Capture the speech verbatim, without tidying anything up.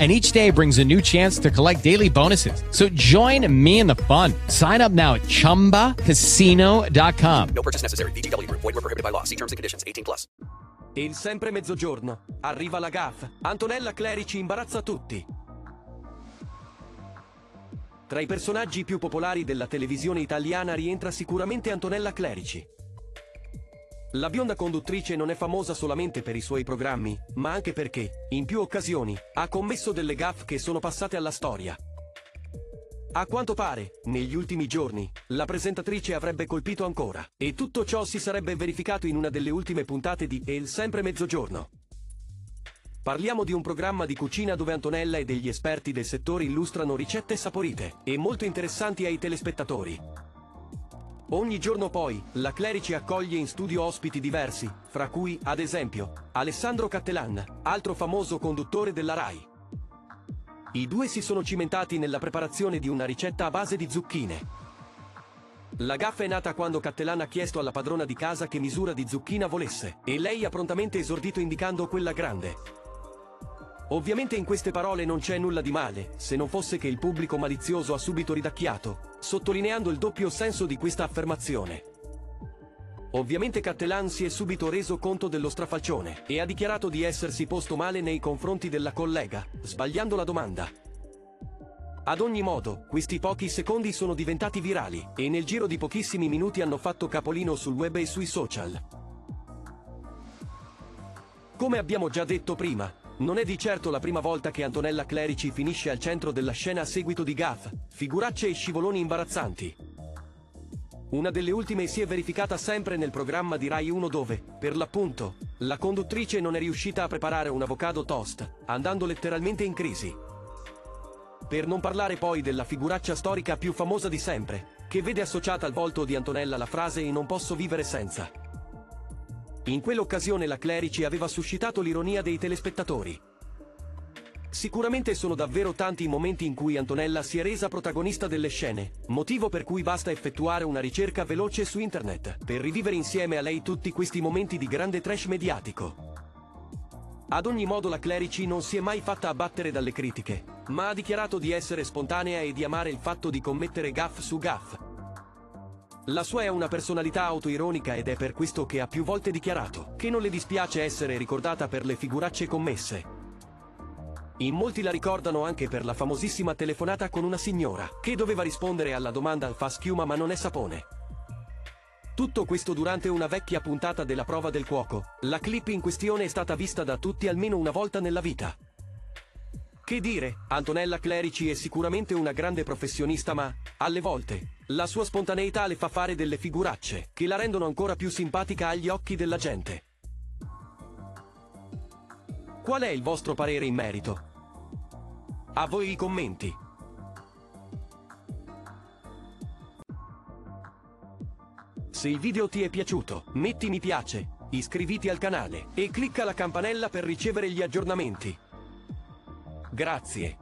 And each day brings a new chance to collect daily bonuses. So join me in the fun. Sign up now at chamba casino dot com. No purchase necessary. V G W. Void where prohibited by law. See terms and conditions. eighteen plus. Il sempre mezzogiorno. Arriva la gaffe. Antonella Clerici imbarazza tutti. Tra i personaggi più popolari della televisione italiana rientra sicuramente Antonella Clerici. La bionda conduttrice non è famosa solamente per i suoi programmi, ma anche perché, in più occasioni, ha commesso delle gaffe che sono passate alla storia. A quanto pare, negli ultimi giorni, la presentatrice avrebbe colpito ancora, e tutto ciò si sarebbe verificato in una delle ultime puntate di E' sempre mezzogiorno. Parliamo di un programma di cucina dove Antonella e degli esperti del settore illustrano ricette saporite e molto interessanti ai telespettatori. Ogni giorno poi, la Clerici accoglie in studio ospiti diversi, fra cui, ad esempio, Alessandro Cattelan, altro famoso conduttore della RAI. I due si sono cimentati nella preparazione di una ricetta a base di zucchine. La gaffa è nata quando Cattelan ha chiesto alla padrona di casa che misura di zucchina volesse, e lei ha prontamente esordito indicando quella grande. Ovviamente in queste parole non c'è nulla di male, se non fosse che il pubblico malizioso ha subito ridacchiato, sottolineando il doppio senso di questa affermazione. Ovviamente Cattelan si è subito reso conto dello strafalcione, e ha dichiarato di essersi posto male nei confronti della collega, sbagliando la domanda. Ad ogni modo, questi pochi secondi sono diventati virali, e nel giro di pochissimi minuti hanno fatto capolino sul web e sui social. Come abbiamo già detto prima, non è di certo la prima volta che Antonella Clerici finisce al centro della scena a seguito di gaffe, figuracce e scivoloni imbarazzanti. Una delle ultime si è verificata sempre nel programma di Rai uno dove, per l'appunto, la conduttrice non è riuscita a preparare un avocado toast, andando letteralmente in crisi. Per non parlare poi della figuraccia storica più famosa di sempre, che vede associata al volto di Antonella la frase "non posso vivere senza". In quell'occasione la Clerici aveva suscitato l'ironia dei telespettatori. Sicuramente sono davvero tanti i momenti in cui Antonella si è resa protagonista delle scene, motivo per cui basta effettuare una ricerca veloce su internet, per rivivere insieme a lei tutti questi momenti di grande trash mediatico. Ad ogni modo la Clerici non si è mai fatta abbattere dalle critiche, ma ha dichiarato di essere spontanea e di amare il fatto di commettere gaffe su gaffe. La sua è una personalità autoironica ed è per questo che ha più volte dichiarato che non le dispiace essere ricordata per le figuracce commesse. In molti la ricordano anche per la famosissima telefonata con una signora, che doveva rispondere alla domanda "fa schiuma ma non è sapone". Tutto questo durante una vecchia puntata della prova del cuoco. La clip in questione è stata vista da tutti almeno una volta nella vita. Che dire, Antonella Clerici è sicuramente una grande professionista ma, alle volte, la sua spontaneità le fa fare delle figuracce, che la rendono ancora più simpatica agli occhi della gente. Qual è il vostro parere in merito? A voi i commenti. Se il video ti è piaciuto, metti mi piace, iscriviti al canale, e clicca la campanella per ricevere gli aggiornamenti. Grazie.